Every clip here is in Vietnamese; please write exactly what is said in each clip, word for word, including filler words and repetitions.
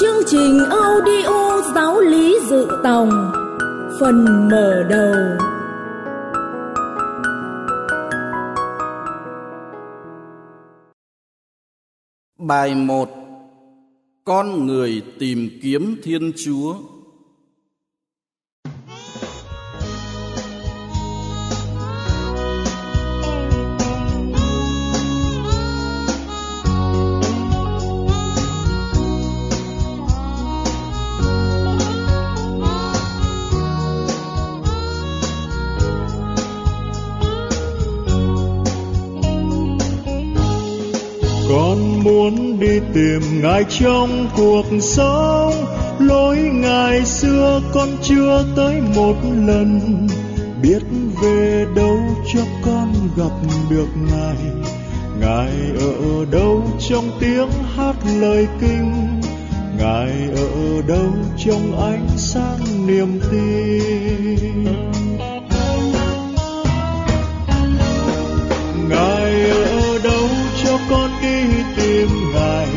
Chương trình audio giáo lý dự tòng, phần mở đầu. Bài một. Con người tìm kiếm Thiên Chúa. Con muốn đi tìm Ngài trong cuộc sống, lối Ngài xưa con chưa tới một lần. Biết về đâu cho con gặp được Ngài, Ngài ở đâu trong tiếng hát lời kinh, Ngài ở đâu trong ánh sáng niềm tin. Ngài ở đâu cho con đi tìm Ngài,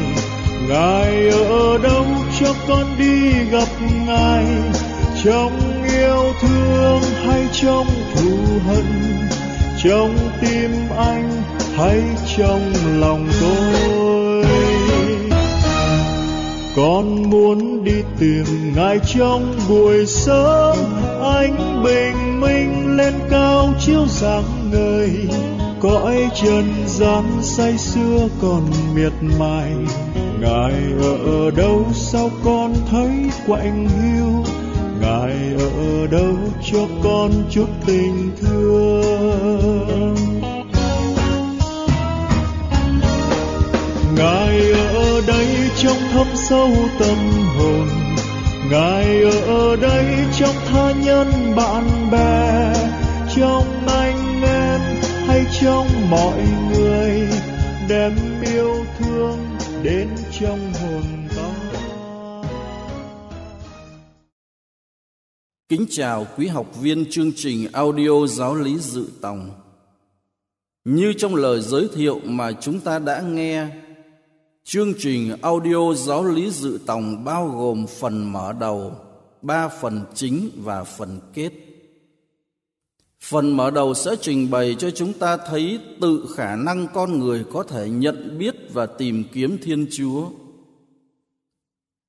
Ngài ở đâu cho con đi gặp Ngài, trong yêu thương hay trong thù hận, trong tim anh hay trong lòng tôi. Con muốn đi tìm Ngài trong buổi sớm, ánh bình minh lên cao chiếu sáng ngời. Cõi trần gian say xưa còn miệt mài, Ngài ở đâu sao con thấy quạnh hiu, Ngài ở đâu cho con chút tình thương. Ngài ở đây trong thâm sâu tâm hồn, Ngài ở đây trong tha nhân bạn bè, trong anh em hay trong mọi người, đem yêu thương đến trong hồn ta. Kính chào quý học viên chương trình audio giáo lý dự tòng. Như trong lời giới thiệu mà chúng ta đã nghe, chương trình audio giáo lý dự tòng bao gồm phần mở đầu, ba phần chính và phần kết. Phần mở đầu sẽ trình bày cho chúng ta thấy tự khả năng con người có thể nhận biết và tìm kiếm Thiên Chúa.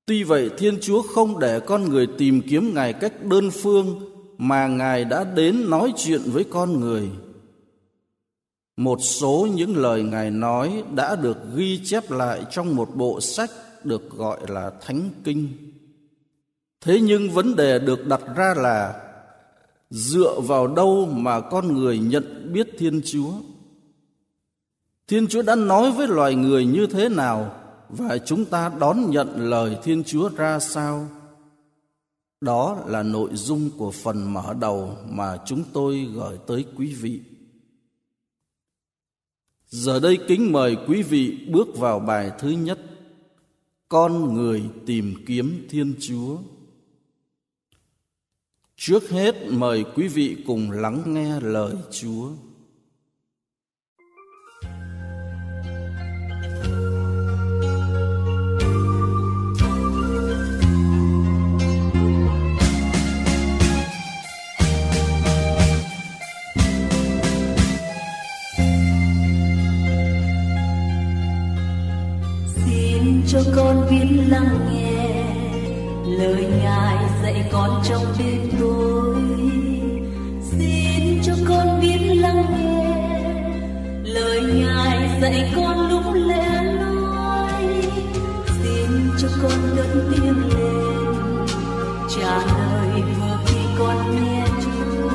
Tuy vậy, Thiên Chúa không để con người tìm kiếm Ngài cách đơn phương, mà Ngài đã đến nói chuyện với con người. Một số những lời Ngài nói đã được ghi chép lại trong một bộ sách được gọi là Thánh Kinh. Thế nhưng vấn đề được đặt ra là dựa vào đâu mà con người nhận biết Thiên Chúa? Thiên Chúa đã nói với loài người như thế nào, và chúng ta đón nhận lời Thiên Chúa ra sao? Đó là nội dung của phần mở đầu mà chúng tôi gửi tới quý vị. Giờ đây kính mời quý vị bước vào bài thứ nhất, Con người tìm kiếm Thiên Chúa. Trước hết mời quý vị cùng lắng nghe lời Chúa. Xin cho con biết lắng nghe lời Ngài dạy con trong đêm tối. Xin cho con biết lắng nghe lời Ngài dạy con lúc lẽ nói. Xin cho con lớn tiếng lên trả lời vừa khi con nghe Chúa.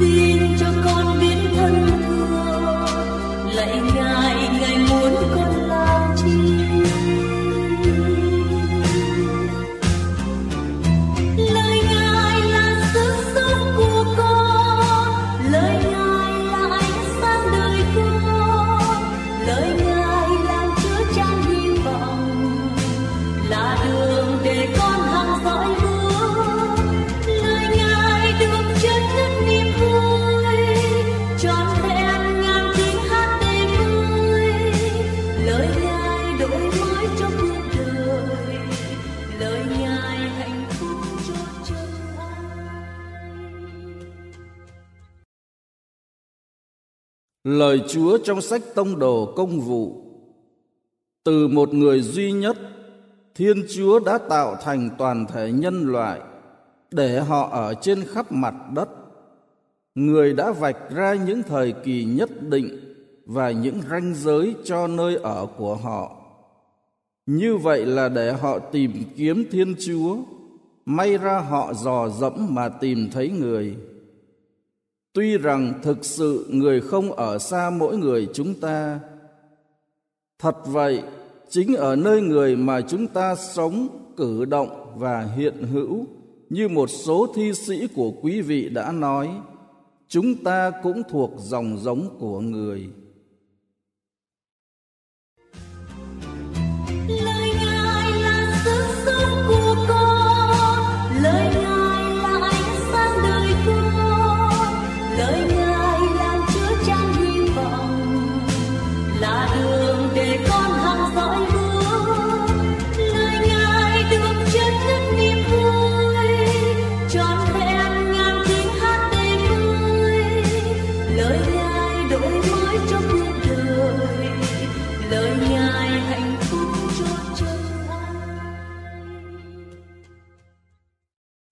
Xin cho con biết thân thương lạy Ngài, Ngài muốn con làm chi. Cho em ngàn tiếng hát đêm Lời Chúa trong sách Tông đồ Công vụ. Từ một người duy nhất, Thiên Chúa đã tạo thành toàn thể nhân loại để họ ở trên khắp mặt đất. Người đã vạch ra những thời kỳ nhất định và những ranh giới cho nơi ở của họ. Như vậy là để họ tìm kiếm Thiên Chúa, may ra họ dò dẫm mà tìm thấy Người. Tuy rằng thực sự Người không ở xa mỗi người chúng ta. Thật vậy, chính ở nơi Người mà chúng ta sống, cử động và hiện hữu, như một số thi sĩ của quý vị đã nói, chúng ta cũng thuộc dòng giống của Người.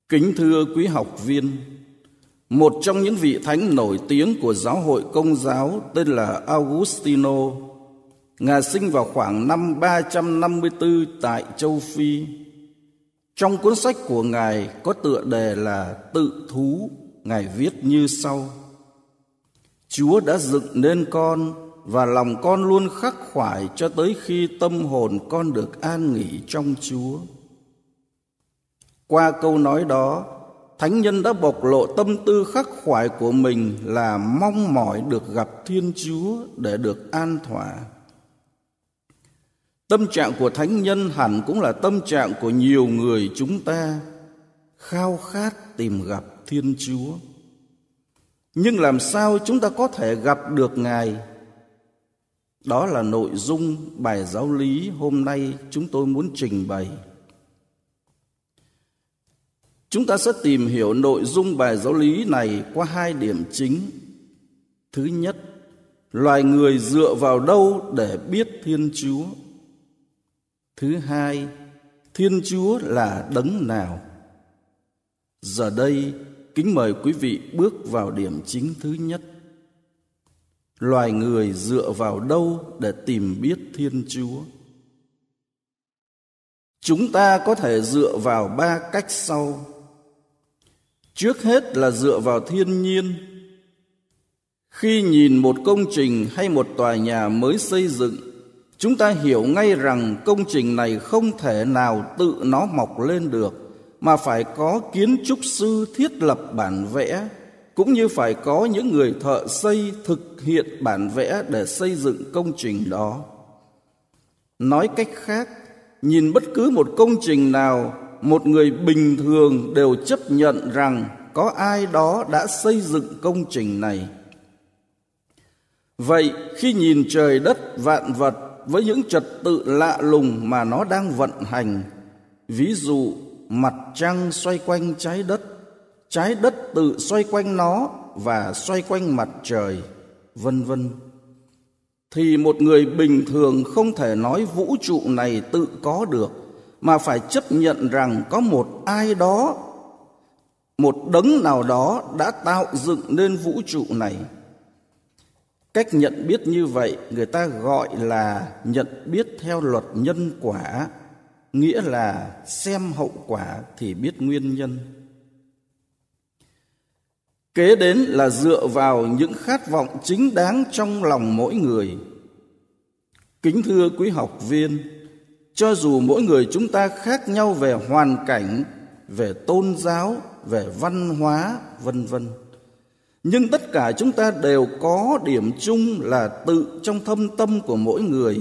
Kính thưa quý học viên, một trong những vị thánh nổi tiếng của giáo hội Công giáo tên là Augustino. Ngài sinh vào khoảng năm ba trăm năm mươi tư tại châu Phi. Trong cuốn sách của Ngài có tựa đề là Tự Thú, Ngài viết như sau: Chúa đã dựng nên con, và lòng con luôn khắc khoải cho tới khi tâm hồn con được an nghỉ trong Chúa. Qua câu nói đó, thánh nhân đã bộc lộ tâm tư khắc khoải của mình là mong mỏi được gặp Thiên Chúa để được an thỏa. Tâm trạng của thánh nhân hẳn cũng là tâm trạng của nhiều người chúng ta, khao khát tìm gặp Thiên Chúa. Nhưng làm sao chúng ta có thể gặp được Ngài? Đó là nội dung bài giáo lý hôm nay chúng tôi muốn trình bày. Chúng ta sẽ tìm hiểu nội dung bài giáo lý này qua hai điểm chính. Thứ nhất, loài người dựa vào đâu để biết Thiên Chúa? Thứ hai, Thiên Chúa là đấng nào? Giờ đây, kính mời quý vị bước vào điểm chính thứ nhất. Loài người dựa vào đâu để tìm biết Thiên Chúa? Chúng ta có thể dựa vào ba cách sau. Trước hết là dựa vào thiên nhiên. Khi nhìn một công trình hay một tòa nhà mới xây dựng, chúng ta hiểu ngay rằng công trình này không thể nào tự nó mọc lên được, mà phải có kiến trúc sư thiết lập bản vẽ, cũng như phải có những người thợ xây thực hiện bản vẽ để xây dựng công trình đó. Nói cách khác, nhìn bất cứ một công trình nào, một người bình thường đều chấp nhận rằng có ai đó đã xây dựng công trình này. Vậy khi nhìn trời đất vạn vật với những trật tự lạ lùng mà nó đang vận hành, ví dụ mặt trăng xoay quanh trái đất, trái đất tự xoay quanh nó và xoay quanh mặt trời, vân vân, thì một người bình thường không thể nói vũ trụ này tự có được, mà phải chấp nhận rằng có một ai đó, một đấng nào đó đã tạo dựng nên vũ trụ này. Cách nhận biết như vậy người ta gọi là nhận biết theo luật nhân quả, nghĩa là xem hậu quả thì biết nguyên nhân. Kế đến là dựa vào những khát vọng chính đáng trong lòng mỗi người. Kính thưa quý học viên, cho dù mỗi người chúng ta khác nhau về hoàn cảnh, về tôn giáo, về văn hóa, vân vân, nhưng tất cả chúng ta đều có điểm chung là tự trong thâm tâm của mỗi người,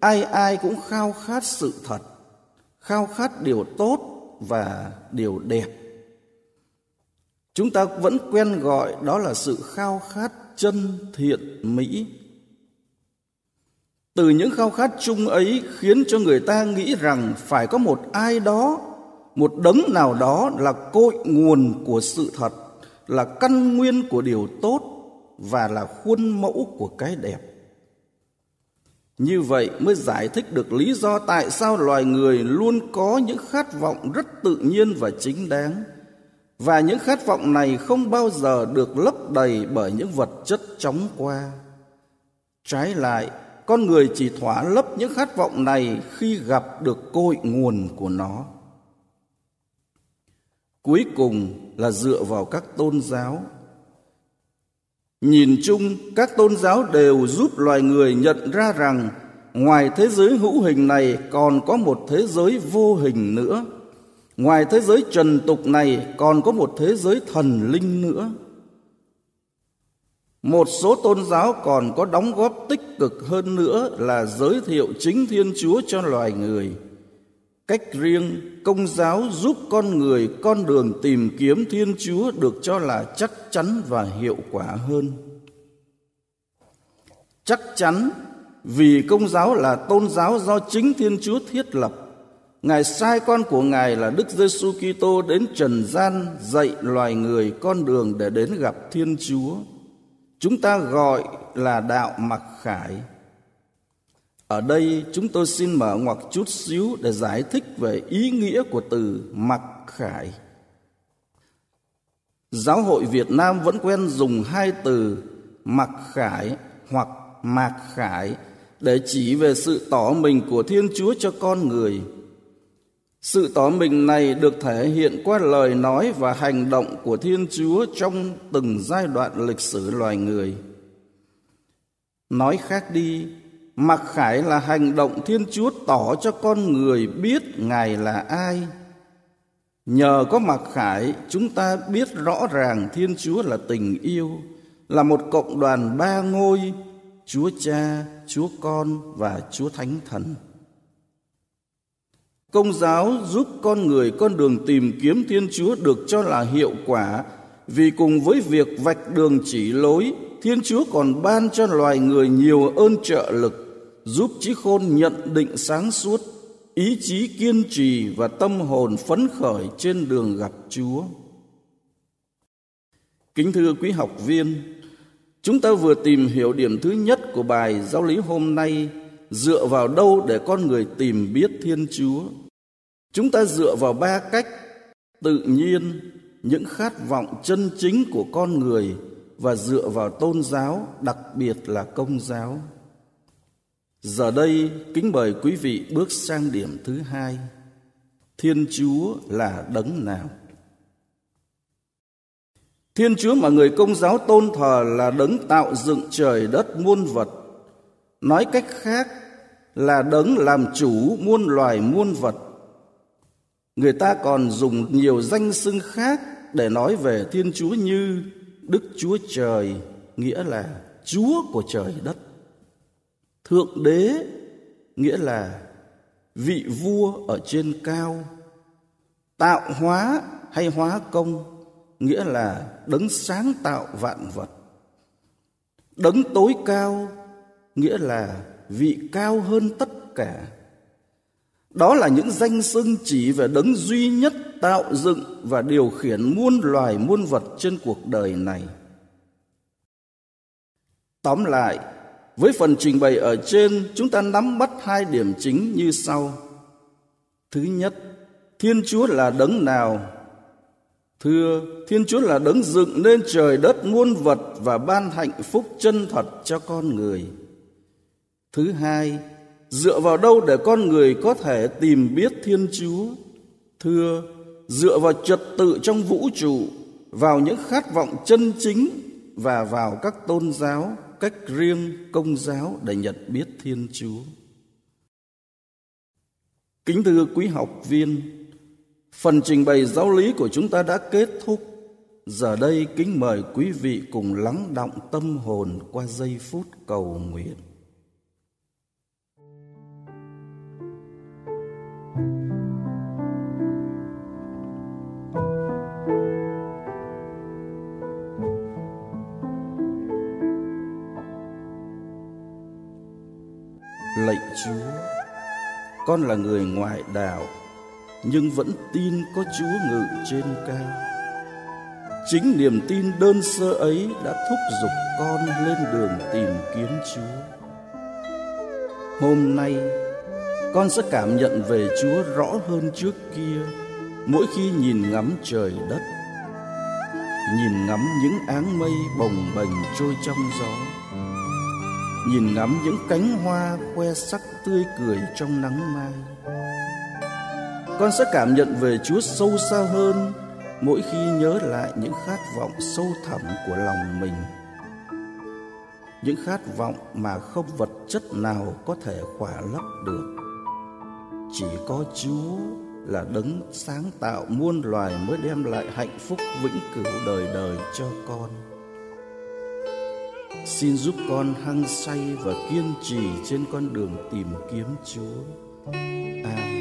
ai ai cũng khao khát sự thật, khao khát điều tốt và điều đẹp. Chúng ta vẫn quen gọi đó là sự khao khát chân thiện mỹ. Từ những khao khát chung ấy khiến cho người ta nghĩ rằng phải có một ai đó, một đấng nào đó là cội nguồn của sự thật, là căn nguyên của điều tốt, và là khuôn mẫu của cái đẹp. Như vậy mới giải thích được lý do tại sao loài người luôn có những khát vọng rất tự nhiên và chính đáng, và những khát vọng này không bao giờ được lấp đầy bởi những vật chất chóng qua. Trái lại, con người chỉ thỏa lấp những khát vọng này khi gặp được cội nguồn của nó. Cuối cùng là dựa vào các tôn giáo. Nhìn chung, các tôn giáo đều giúp loài người nhận ra rằng ngoài thế giới hữu hình này còn có một thế giới vô hình nữa. Ngoài thế giới trần tục này còn có một thế giới thần linh nữa. Một số tôn giáo còn có đóng góp tích cực hơn nữa là giới thiệu chính Thiên Chúa cho loài người. Cách riêng, Công giáo giúp con người con đường tìm kiếm Thiên Chúa được cho là chắc chắn và hiệu quả hơn. Chắc chắn vì Công giáo là tôn giáo do chính Thiên Chúa thiết lập. Ngài sai con của Ngài là Đức Giêsu Kitô đến trần gian dạy loài người con đường để đến gặp Thiên Chúa. Chúng ta gọi là đạo mặc khải. Ở đây chúng tôi xin mở ngoặc chút xíu để giải thích về ý nghĩa của từ mặc khải. Giáo hội Việt Nam vẫn quen dùng hai từ mặc khải hoặc mạc khải để chỉ về sự tỏ mình của Thiên Chúa cho con người. Sự tỏ mình này được thể hiện qua lời nói và hành động của Thiên Chúa trong từng giai đoạn lịch sử loài người. Nói khác đi, mặc khải là hành động Thiên Chúa tỏ cho con người biết Ngài là ai. Nhờ có mặc khải, chúng ta biết rõ ràng Thiên Chúa là tình yêu, là một cộng đoàn ba ngôi, Chúa Cha, Chúa Con và Chúa Thánh Thần. Công giáo giúp con người con đường tìm kiếm Thiên Chúa được cho là hiệu quả vì cùng với việc vạch đường chỉ lối, Thiên Chúa còn ban cho loài người nhiều ơn trợ lực, giúp trí khôn nhận định sáng suốt, ý chí kiên trì và tâm hồn phấn khởi trên đường gặp Chúa. Kính thưa quý học viên, chúng ta vừa tìm hiểu điểm thứ nhất của bài giáo lý hôm nay, dựa vào đâu để con người tìm biết Thiên Chúa. Chúng ta dựa vào ba cách: tự nhiên, những khát vọng chân chính của con người, và dựa vào tôn giáo, đặc biệt là Công giáo. Giờ đây, kính mời quý vị bước sang điểm thứ hai: Thiên Chúa là đấng nào? Thiên Chúa mà người Công giáo tôn thờ là đấng tạo dựng trời đất muôn vật. Nói cách khác là đấng làm chủ muôn loài muôn vật. Người ta còn dùng nhiều danh xưng khác để nói về Thiên Chúa như Đức Chúa Trời, nghĩa là Chúa của trời đất; Thượng Đế, nghĩa là vị vua ở trên cao; Tạo Hóa hay Hóa Công, nghĩa là đấng sáng tạo vạn vật; đấng tối cao, nghĩa là vị cao hơn tất cả. Đó là những danh xưng chỉ về đấng duy nhất tạo dựng và điều khiển muôn loài muôn vật trên cuộc đời này. Tóm lại, với phần trình bày ở trên, chúng ta nắm bắt hai điểm chính như sau: thứ nhất, Thiên Chúa là đấng nào? Thưa, Thiên Chúa là đấng dựng nên trời đất muôn vật và ban hạnh phúc chân thật cho con người. Thứ hai, dựa vào đâu để con người có thể tìm biết Thiên Chúa? Thưa, dựa vào trật tự trong vũ trụ, vào những khát vọng chân chính và vào các tôn giáo, cách riêng Công giáo để nhận biết Thiên Chúa. Kính thưa quý học viên, phần trình bày giáo lý của chúng ta đã kết thúc. Giờ đây kính mời quý vị cùng lắng đọng tâm hồn qua giây phút cầu nguyện. Lạy Chúa, con là người ngoại đạo nhưng vẫn tin có Chúa ngự trên cao. Chính niềm tin đơn sơ ấy đã thúc giục con lên đường tìm kiếm Chúa. Hôm nay, con sẽ cảm nhận về Chúa rõ hơn trước kia mỗi khi nhìn ngắm trời đất, nhìn ngắm những áng mây bồng bềnh trôi trong gió, nhìn ngắm những cánh hoa khoe sắc tươi cười trong nắng mai. Con sẽ cảm nhận về Chúa sâu xa hơn mỗi khi nhớ lại những khát vọng sâu thẳm của lòng mình, những khát vọng mà không vật chất nào có thể khỏa lấp được. Chỉ có Chúa là đấng sáng tạo muôn loài mới đem lại hạnh phúc vĩnh cửu đời đời cho con. Xin giúp con hăng say và kiên trì trên con đường tìm kiếm Chúa. Amen.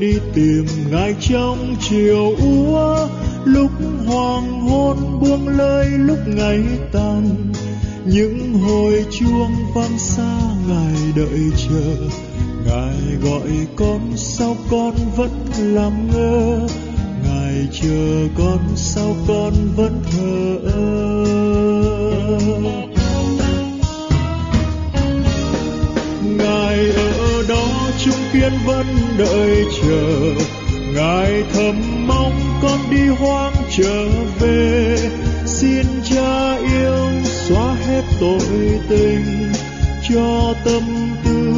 Đi tìm Ngài trong chiều úa, lúc hoàng hôn buông lơi, lúc ngày tàn, những hồi chuông vang xa Ngài đợi chờ. Ngài gọi con sao con vẫn làm ngơ, Ngài chờ con sao con vẫn thờ ơ. Ngài ở đó chứng kiến vẫn đợi chờ, Ngài thầm mong con đi hoang trở về. Xin Cha yêu xóa hết tội tình, cho tâm tư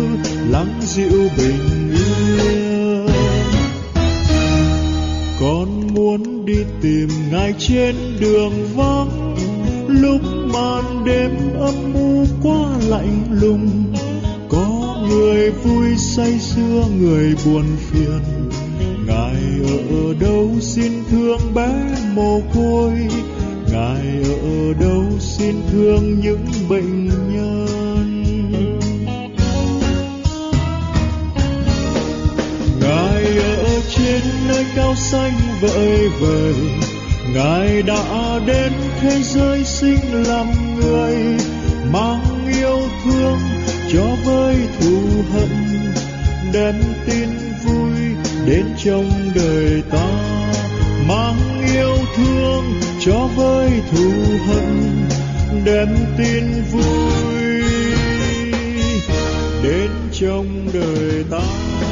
lắng dịu bình yên. Con muốn đi tìm Ngài trên đường vắng, lúc màn đêm âm u quá lạnh lùng. Có người vui say sưa, người buồn phiền. Ngài ở đâu xin thương bé mồ côi, Ngài ở đâu xin thương những bệnh nhân. Ngài ở trên nơi cao xanh vợi vời, Ngài đã đến thế giới sinh làm người, mang yêu thương cho với thù hận, đem tin vui đến trong đời ta. Mang yêu thương cho với thù hận, đem tin vui đến trong đời ta.